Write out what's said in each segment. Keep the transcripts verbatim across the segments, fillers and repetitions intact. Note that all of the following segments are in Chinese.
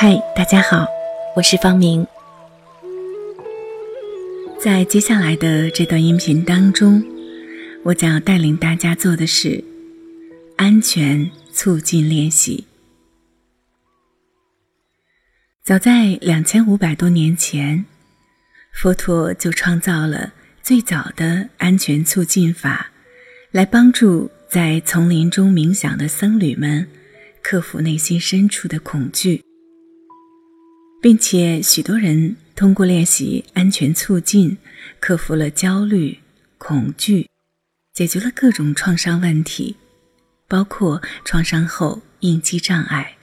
嗨，大家好，我是方明。在接下来的这段音频当中，我将要带领大家做的是安全促进练习。早在两千五百多年前，佛陀就创造了最早的安全促进法，来帮助在丛林中冥想的僧侣们克服内心深处的恐惧，并且许多人通过练习安全促进，克服了焦虑、恐惧，解决了各种创伤问题，包括创伤后应激障碍。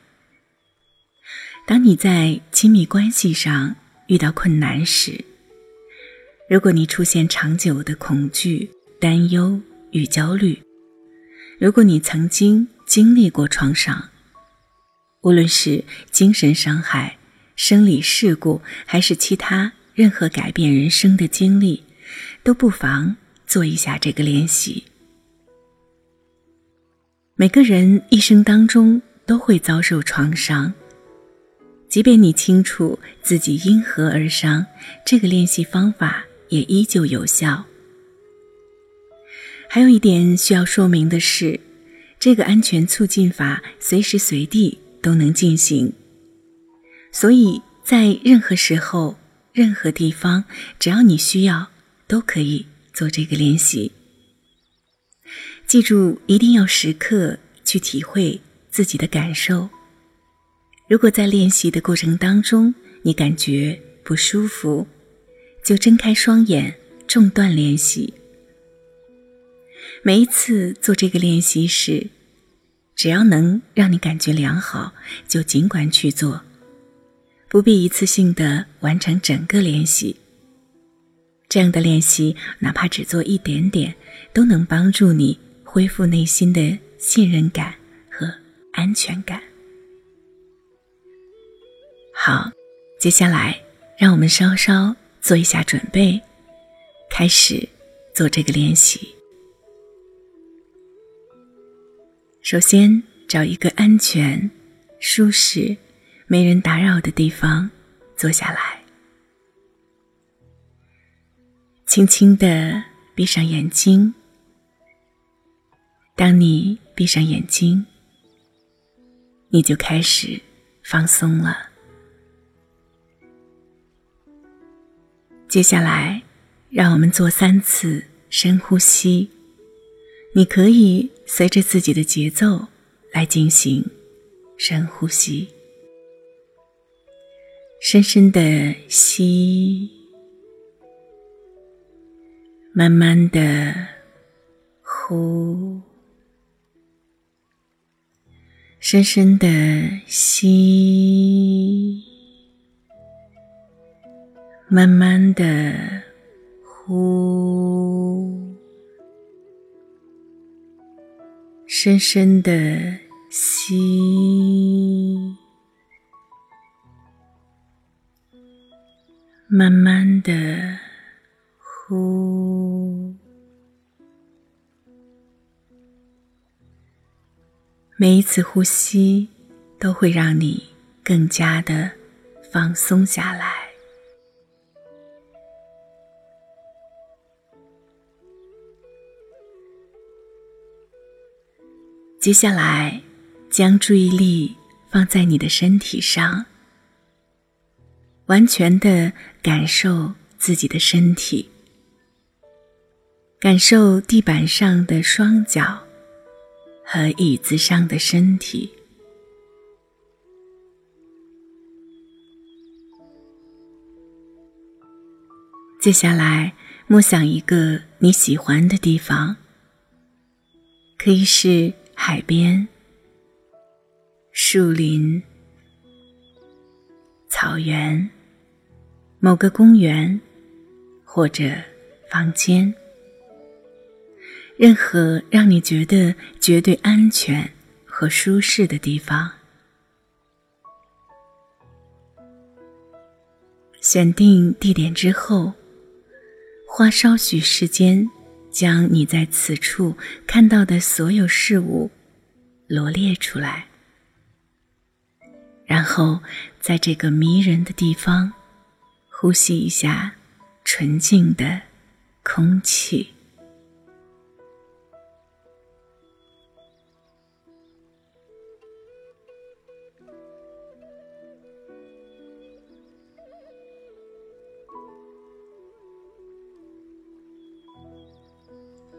当你在亲密关系上遇到困难时，如果你出现长久的恐惧、担忧与焦虑，如果你曾经经历过创伤，无论是精神伤害、生理事故，还是其他任何改变人生的经历，都不妨做一下这个练习。每个人一生当中都会遭受创伤，即便你清楚自己因何而伤，这个练习方法也依旧有效。还有一点需要说明的是，这个安全促进法随时随地都能进行，所以在任何时候、任何地方，只要你需要，都可以做这个练习。记住，一定要时刻去体会自己的感受。如果在练习的过程当中，你感觉不舒服，就睁开双眼，中断练习。每一次做这个练习时，只要能让你感觉良好，就尽管去做。不必一次性地完成整个练习，这样的练习哪怕只做一点点，都能帮助你恢复内心的信任感和安全感。好，接下来让我们稍稍做一下准备，开始做这个练习。首先找一个安全、舒适、没人打扰的地方坐下来，轻轻地闭上眼睛。当你闭上眼睛，你就开始放松了。接下来，让我们做三次深呼吸，你可以随着自己的节奏来进行深呼吸。深深的吸，慢慢的呼，深深的吸，慢慢的呼，深深的吸，慢慢的呼。每一次呼吸都会让你更加的放松下来。接下来，将注意力放在你的身体上，完全地感受自己的身体，感受地板上的双脚和椅子上的身体。接下来，默想一个你喜欢的地方，可以是海边、树林、草原、某个公园或者房间，任何让你觉得绝对安全和舒适的地方。选定地点之后，花稍许时间将你在此处看到的所有事物罗列出来，然后在这个迷人的地方呼吸一下纯净的空气。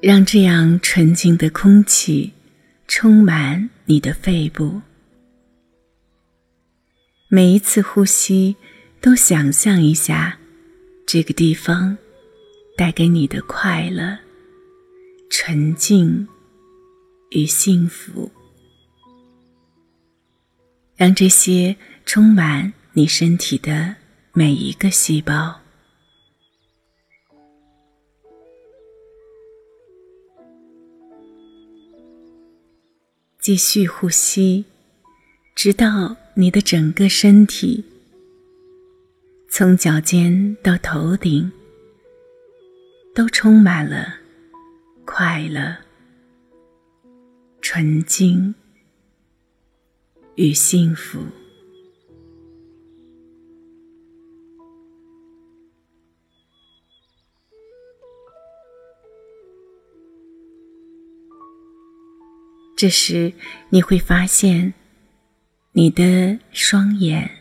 让这样纯净的空气充满你的肺部。每一次呼吸都想象一下这个地方带给你的快乐、纯净与幸福。让这些充满你身体的每一个细胞。继续呼吸，直到你的整个身体从脚尖到头顶都充满了快乐、纯净与幸福。这时你会发现你的双眼、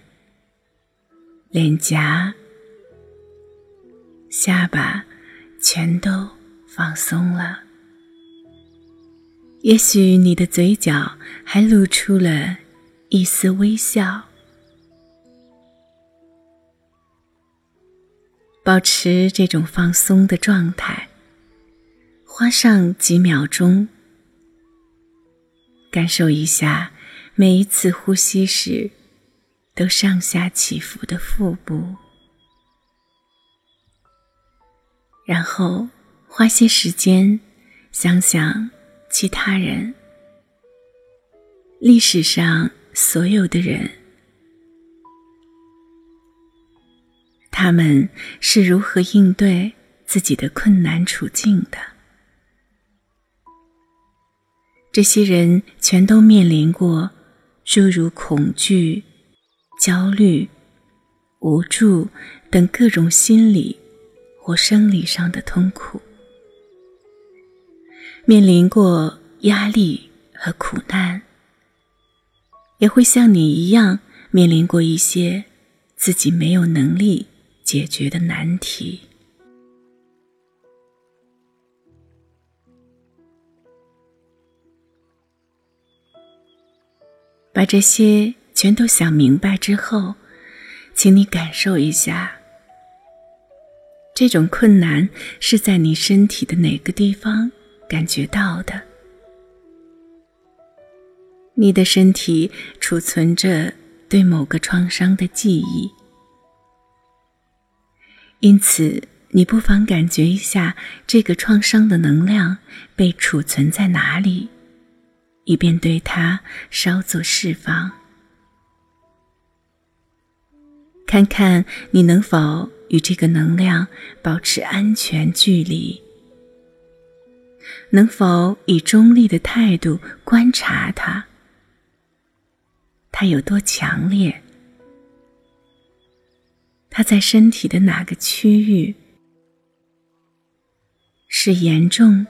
脸颊、下巴全都放松了，也许你的嘴角还露出了一丝微笑。保持这种放松的状态，花上几秒钟，感受一下每一次呼吸时都上下起伏的腹部，然后花些时间想想其他人，历史上所有的人，他们是如何应对自己的困难处境的。这些人全都面临过诸如恐惧、焦虑、无助等各种心理或生理上的痛苦，面临过压力和苦难，也会像你一样面临过一些自己没有能力解决的难题。把这些全都想明白之后，请你感受一下，这种困难是在你身体的哪个地方感觉到的？你的身体储存着对某个创伤的记忆，因此，你不妨感觉一下这个创伤的能量被储存在哪里，以便对它稍作释放。看看你能否与这个能量保持安全距离，能否以中立的态度观察它，它有多强烈，它在身体的哪个区域，是严重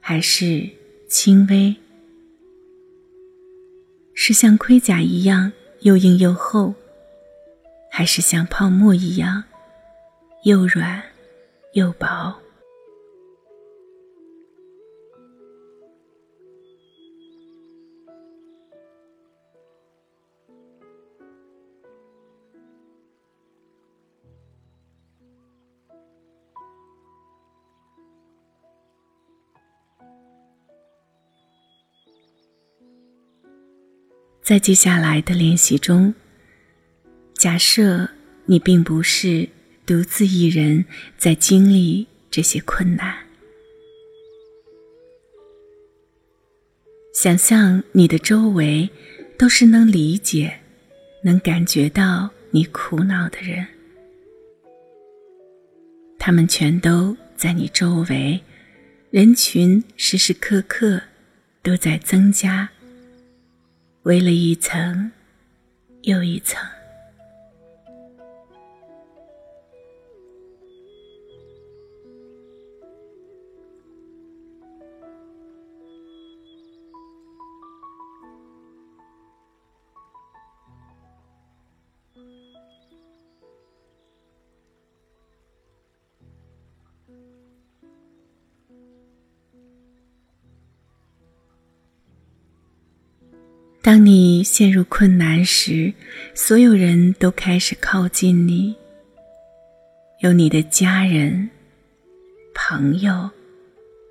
还是轻微，是像盔甲一样又硬又厚，还是像泡沫一样又软又薄。在接下来的练习中，假设你并不是独自一人在经历这些困难，想象你的周围都是能理解、能感觉到你苦恼的人，他们全都在你周围，人群时时刻刻都在增加，围了一层又一层。当你陷入困难时，所有人都开始靠近你，有你的家人、朋友，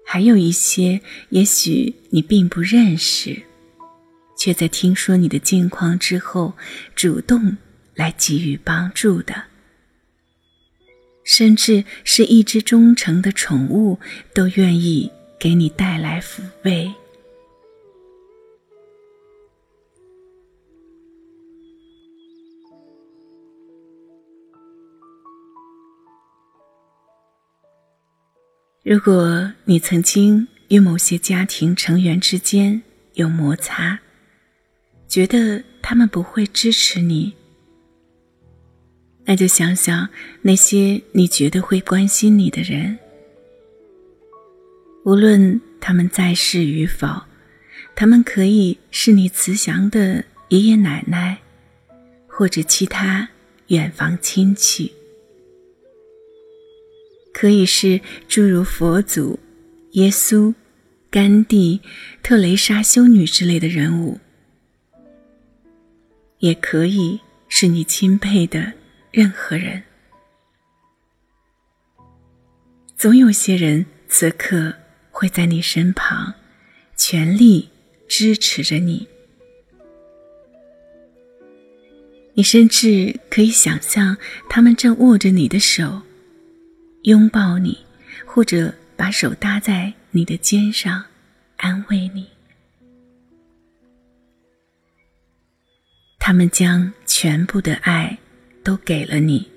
还有一些也许你并不认识，却在听说你的境况之后，主动来给予帮助的。甚至是一只忠诚的宠物，都愿意给你带来抚慰。如果你曾经与某些家庭成员之间有摩擦，觉得他们不会支持你，那就想想那些你觉得会关心你的人，无论他们在世与否，他们可以是你慈祥的爷爷奶奶，或者其他远房亲戚，可以是诸如佛祖、耶稣、甘地、特蕾莎修女之类的人物，也可以是你钦佩的任何人。总有些人此刻会在你身旁，全力支持着你。你甚至可以想象他们正握着你的手，拥抱你，或者把手搭在你的肩上，安慰你。他们将全部的爱都给了你，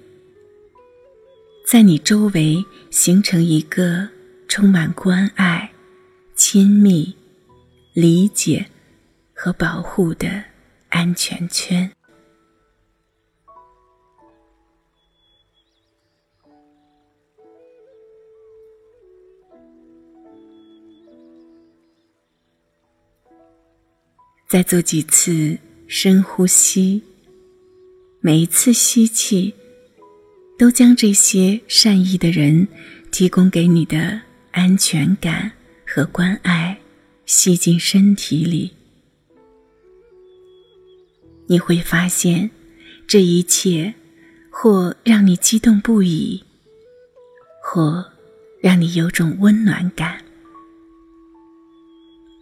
在你周围形成一个充满关爱、亲密、理解和保护的安全圈。再做几次深呼吸，每一次吸气，都将这些善意的人提供给你的安全感和关爱吸进身体里。你会发现，这一切或让你激动不已，或让你有种温暖感，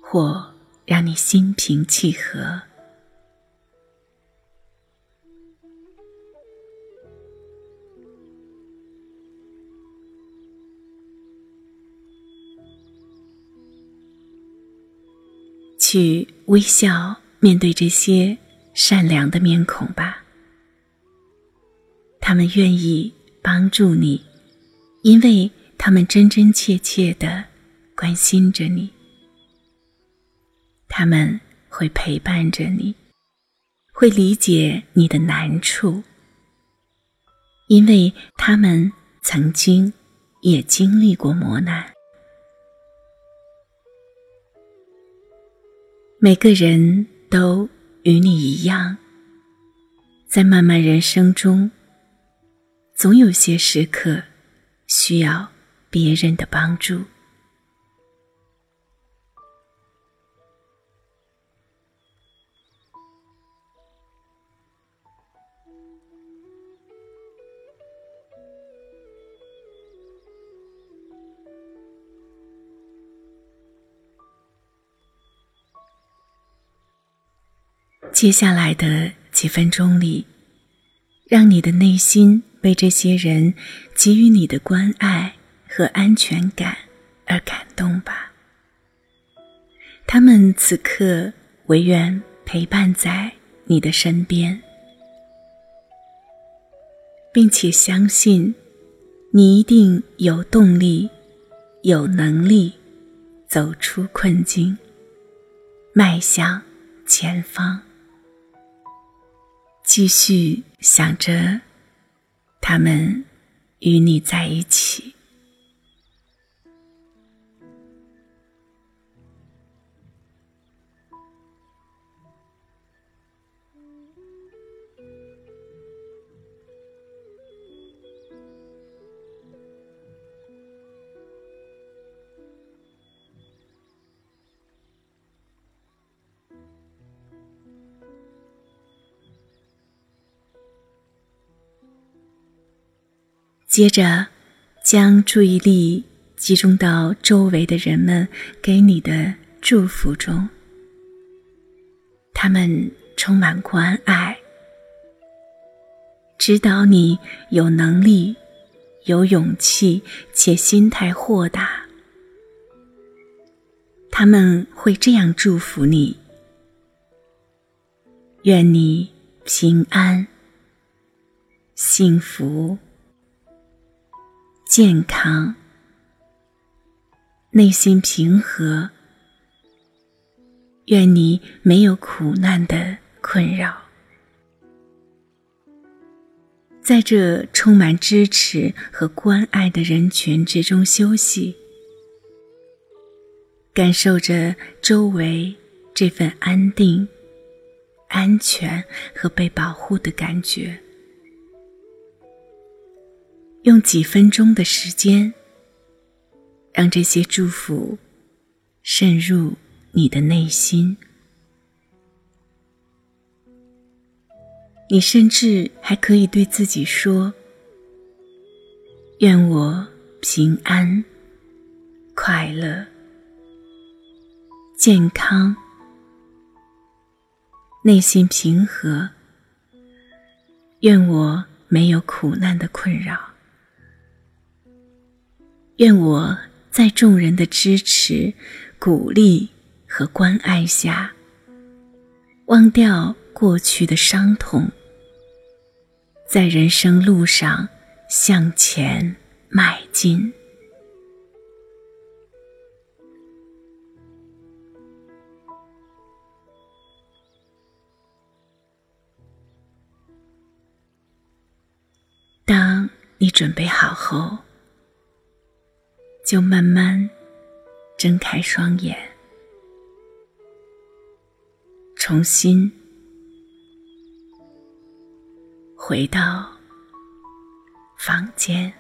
或让你心平气和。去微笑面对这些善良的面孔吧，他们愿意帮助你，因为他们真真切切地关心着你。他们会陪伴着你，会理解你的难处，因为他们曾经也经历过磨难。每个人都与你一样，在漫漫人生中，总有些时刻需要别人的帮助。接下来的几分钟里，让你的内心为这些人给予你的关爱和安全感而感动吧。他们此刻唯愿陪伴在你的身边，并且相信你一定有动力、有能力走出困境，迈向前方，继续想着他们与你在一起。接着将注意力集中到周围的人们给你的祝福中，他们充满关爱，指导你有能力、有勇气且心态豁达。他们会这样祝福你：愿你平安、幸福、健康，内心平和，愿你没有苦难的困扰。在这充满支持和关爱的人群之中休息，感受着周围这份安定、安全和被保护的感觉。用几分钟的时间，让这些祝福渗入你的内心。你甚至还可以对自己说：愿我平安、快乐、健康、内心平和，愿我没有苦难的困扰。愿我在众人的支持、鼓励和关爱下，忘掉过去的伤痛，在人生路上向前迈进。当你准备好后，就慢慢睁开双眼，重新回到房间。